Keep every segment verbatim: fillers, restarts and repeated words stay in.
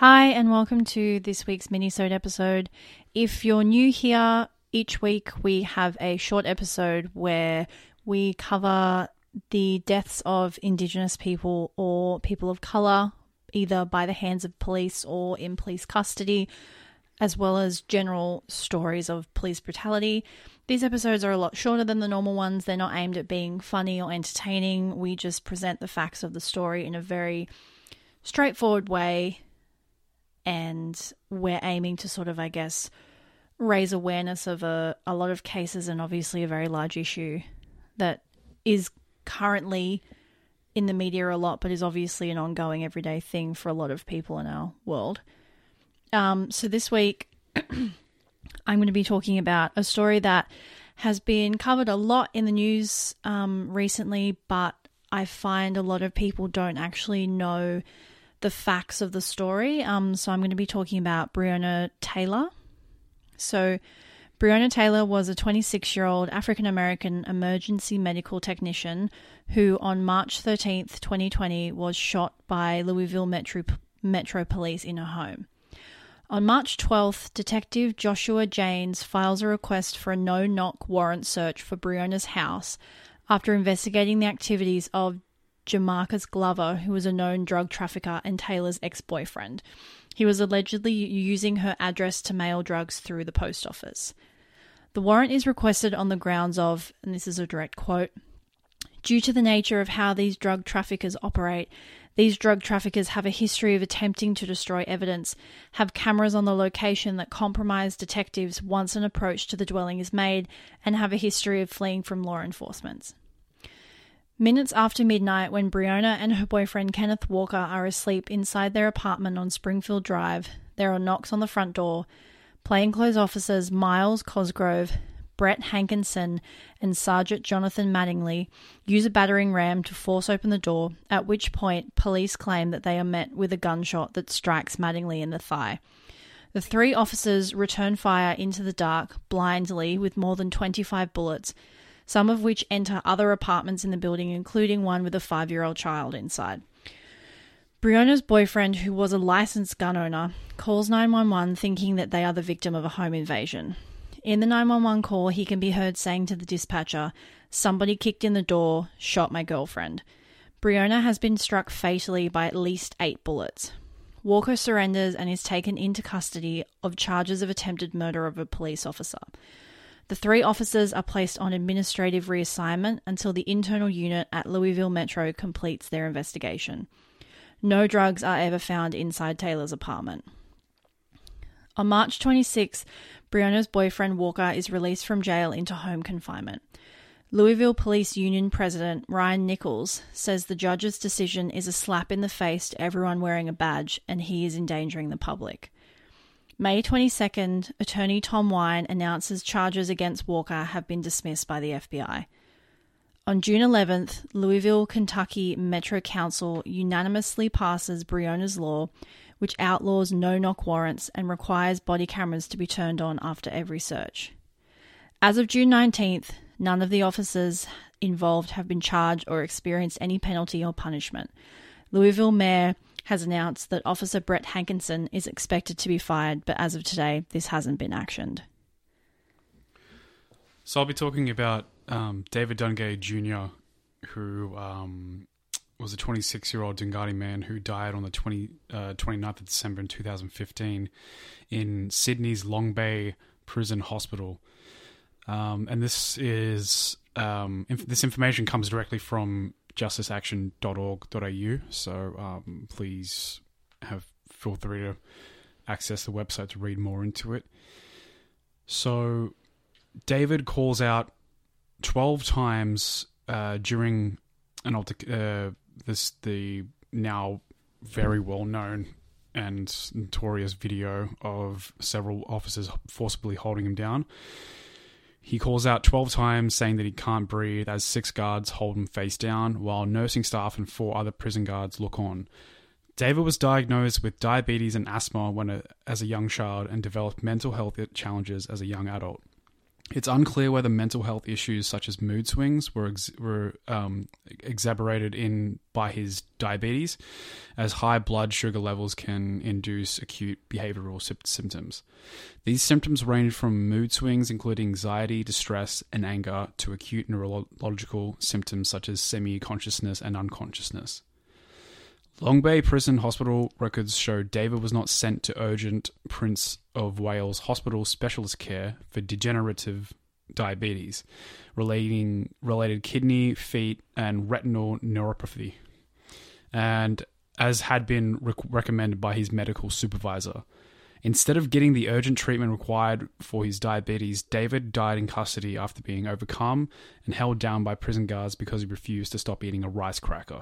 Hi and welcome to this week's minisode episode. If you're new here, each week we have a short episode where we cover the deaths of Indigenous people or people of colour, either by the hands of police or in police custody, as well as general stories of police brutality. These episodes are a lot shorter than the normal ones. They're not aimed at being funny or entertaining. We just present the facts of the story in a very straightforward way. And we're aiming to sort of, I guess, raise awareness of a, a lot of cases and obviously a very large issue that is currently in the media a lot, but is obviously an ongoing everyday thing for a lot of people in our world. Um, so this week, I'm going to be talking about a story that has been covered a lot in the news um, recently, but I find a lot of people don't actually know the facts of the story. Um, so I'm going to be talking about Breonna Taylor. So Breonna Taylor was a twenty-six-year-old African-American emergency medical technician who on March thirteenth, twenty twenty was shot by Louisville Metro, Metro Police in her home. On March twelfth, Detective Joshua Janes files a request for a no-knock warrant search for Breonna's house after investigating the activities of Jamarcus Glover, who was a known drug trafficker and Taylor's ex-boyfriend. He was allegedly using her address to mail drugs through the post office. The warrant is requested on the grounds of, and this is a direct quote, "Due to the nature of how these drug traffickers operate, these drug traffickers have a history of attempting to destroy evidence, have cameras on the location that compromise detectives once an approach to the dwelling is made, and have a history of fleeing from law enforcement." Minutes after midnight, when Breonna and her boyfriend Kenneth Walker are asleep inside their apartment on Springfield Drive, there are knocks on the front door. Plainclothes officers Miles Cosgrove, Brett Hankinson and Sergeant Jonathan Mattingly use a battering ram to force open the door, at which point police claim that they are met with a gunshot that strikes Mattingly in the thigh. The three officers return fire into the dark blindly with more than twenty-five bullets, some of which enter other apartments in the building, including one with a five-year-old child inside. Breonna's boyfriend, who was a licensed gun owner, calls nine one one thinking that they are the victim of a home invasion. In the nine one one call, he can be heard saying to the dispatcher, "Somebody kicked in the door, shot my girlfriend." Breonna has been struck fatally by at least eight bullets. Walker surrenders and is taken into custody of charges of attempted murder of a police officer. The three officers are placed on administrative reassignment until the internal unit at Louisville Metro completes their investigation. No drugs are ever found inside Taylor's apartment. On March twenty-sixth, Breonna's boyfriend Walker is released from jail into home confinement. Louisville Police Union President Ryan Nichols says the judge's decision is a slap in the face to everyone wearing a badge and he is endangering the public. May twenty-second, Attorney Tom Wine announces charges against Walker have been dismissed by the F B I. On June eleventh, Louisville, Kentucky Metro Council unanimously passes Breonna's Law, which outlaws no-knock warrants and requires body cameras to be turned on after every search. As of June nineteenth, none of the officers involved have been charged or experienced any penalty or punishment. Louisville Mayor has announced that Officer Brett Hankinson is expected to be fired, but as of today, this hasn't been actioned. So I'll be talking about um, David Dungay Junior, who um, was a twenty-six-year-old Dungati man who died on the twenty, uh, twenty-ninth of December in two thousand fifteen in Sydney's Long Bay Prison Hospital. Um, and this is um, inf- this information comes directly from justice action dot org dot a u, so um, please have feel free to access the website to read more into it. So David calls out twelve times uh, during an alter- uh, this the now very well known and notorious video of several officers forcibly holding him down. He calls out twelve times saying that he can't breathe as six guards hold him face down while nursing staff and four other prison guards look on. David was diagnosed with diabetes and asthma when a, as a young child and developed mental health challenges as a young adult. It's unclear whether mental health issues such as mood swings were ex- were um, exacerbated in by his diabetes, as high blood sugar levels can induce acute behavioral symptoms. These symptoms range from mood swings, including anxiety, distress, and anger, to acute neurological symptoms such as semi-consciousness and unconsciousness. Long Bay Prison Hospital records show David was not sent to urgent Prince of Wales Hospital specialist care for degenerative diabetes, relating related kidney, feet, and retinal neuropathy, and as had been rec- recommended by his medical supervisor. Instead of getting the urgent treatment required for his diabetes, David died in custody after being overcome and held down by prison guards because he refused to stop eating a rice cracker.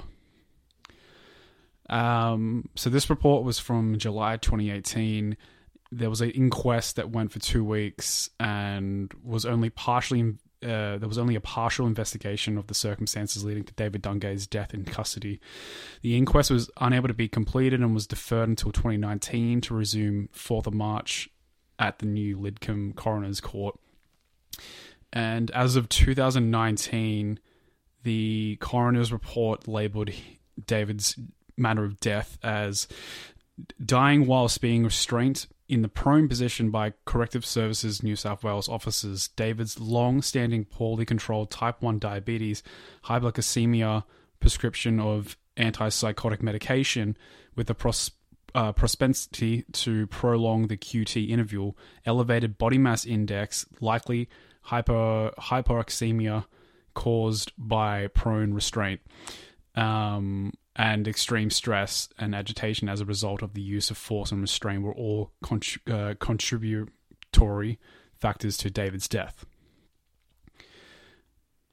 Um, so this report was from July twenty eighteen. There was an inquest that went for two weeks and was only partially, uh, there was only a partial investigation of the circumstances leading to David Dungay's death in custody. The inquest was unable to be completed and was deferred until twenty nineteen to resume fourth of March at the new Lidcombe Coroner's Court. And as of two thousand nineteen, the coroner's report labelled David's manner of death as dying whilst being restrained in the prone position by Corrective Services New South Wales officers. David's long-standing poorly controlled type one diabetes, hypoglycemia, prescription of antipsychotic medication with a pros- uh, propensity to prolong the Q T interval, elevated body mass index, likely hyper- hyperxemia caused by prone restraint, um... and extreme stress and agitation as a result of the use of force and restraint were all contri- uh, contributory factors to David's death.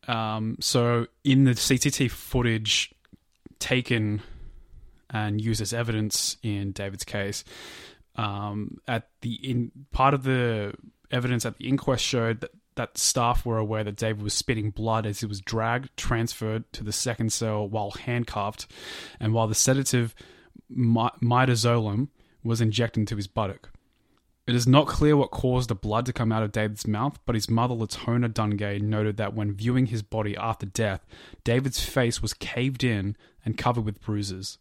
Um, so in the C C T V footage taken and used as evidence in David's case, um, at the in part of the evidence at the inquest showed that that staff were aware that David was spitting blood as he was dragged, transferred to the second cell while handcuffed, and while the sedative midazolam was injected into his buttock. It is not clear what caused the blood to come out of David's mouth, but his mother, Latona Dungay, noted that when viewing his body after death, David's face was caved in and covered with bruises.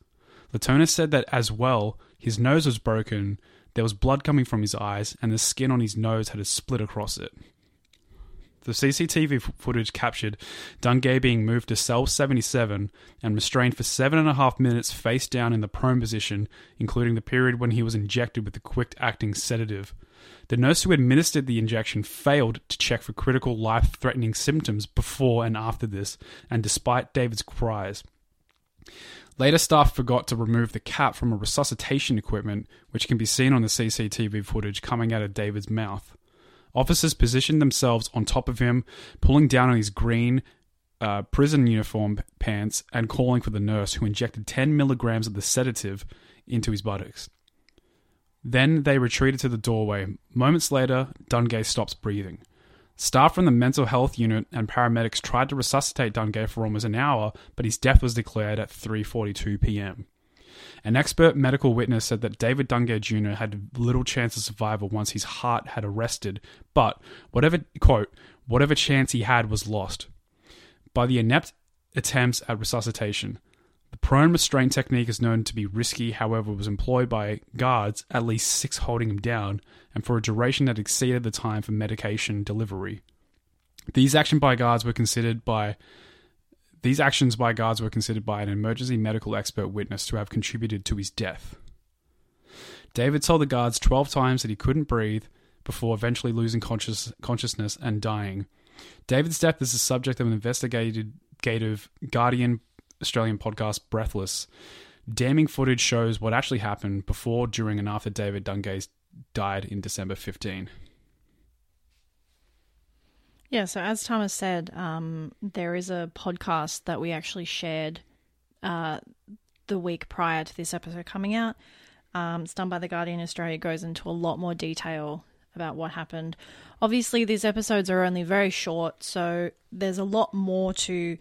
Latona said that as well, his nose was broken, there was blood coming from his eyes, and the skin on his nose had a split across it. The C C T V footage captured Dungay being moved to cell seventy-seven and restrained for seven and a half minutes face down in the prone position, including the period when he was injected with the quick-acting sedative. The nurse who administered the injection failed to check for critical life-threatening symptoms before and after this, and despite David's cries. Later, staff forgot to remove the cap from a resuscitation equipment, which can be seen on the C C T V footage coming out of David's mouth. Officers positioned themselves on top of him, pulling down on his green uh, prison uniform pants and calling for the nurse, who injected ten milligrams of the sedative into his buttocks. Then they retreated to the doorway. Moments later, Dungay stops breathing. Staff from the mental health unit and paramedics tried to resuscitate Dungay for almost an hour, but his death was declared at three forty-two p.m. An expert medical witness said that David Dungay Junior had little chance of survival once his heart had arrested, but whatever, quote, whatever chance he had was lost by the inept attempts at resuscitation. The prone restraint technique is known to be risky, however, was employed by guards, at least six holding him down, and for a duration that exceeded the time for medication delivery. These actions by guards were considered by... These actions by guards were considered by an emergency medical expert witness to have contributed to his death. David told the guards twelve times that he couldn't breathe before eventually losing conscious, consciousness and dying. David's death is the subject of an investigative Guardian Australian podcast, Breathless. Damning footage shows what actually happened before, during, and after David Dungay died in December fifteenth. Yeah, so as Thomas said, um, there is a podcast that we actually shared uh, the week prior to this episode coming out. Um, it's done by The Guardian Australia. It goes into a lot more detail about what happened. Obviously, these episodes are only very short, so there's a lot more to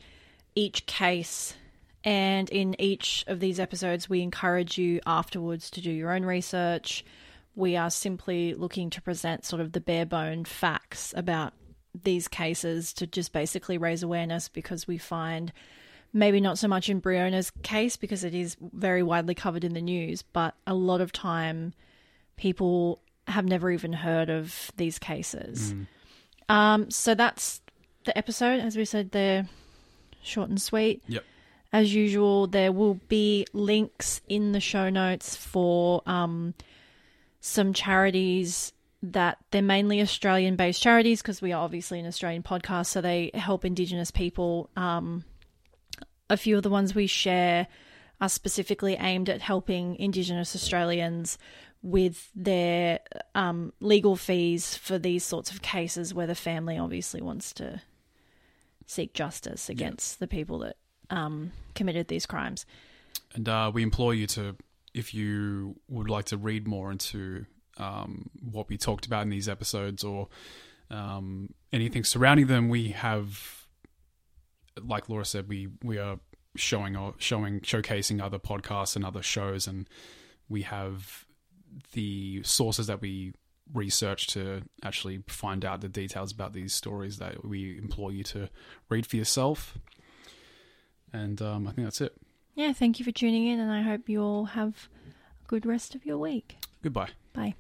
each case. And in each of these episodes, we encourage you afterwards to do your own research. We are simply looking to present sort of the bare-bone facts about these cases to just basically raise awareness, because we find, maybe not so much in Breonna's case because it is very widely covered in the news, but a lot of time people have never even heard of these cases. Mm. Um, so that's the episode. As we said, they're short and sweet. Yep. As usual, there will be links in the show notes for um, some charities that they're mainly Australian-based charities, because we are obviously an Australian podcast, so they help Indigenous people. Um, a few of the ones we share are specifically aimed at helping Indigenous Australians with their um, legal fees for these sorts of cases where the family obviously wants to seek justice against yeah. the people that um, committed these crimes. And uh, we implore you to, if you would like to read more into um, what we talked about in these episodes or um, anything surrounding them, we have, like Laura said, we, we are showing or showing showcasing other podcasts and other shows, and we have the sources that we research to actually find out the details about these stories that we implore you to read for yourself. And um, I think that's it. Yeah, thank you for tuning in, and I hope you all have a good rest of your week. Goodbye. Bye.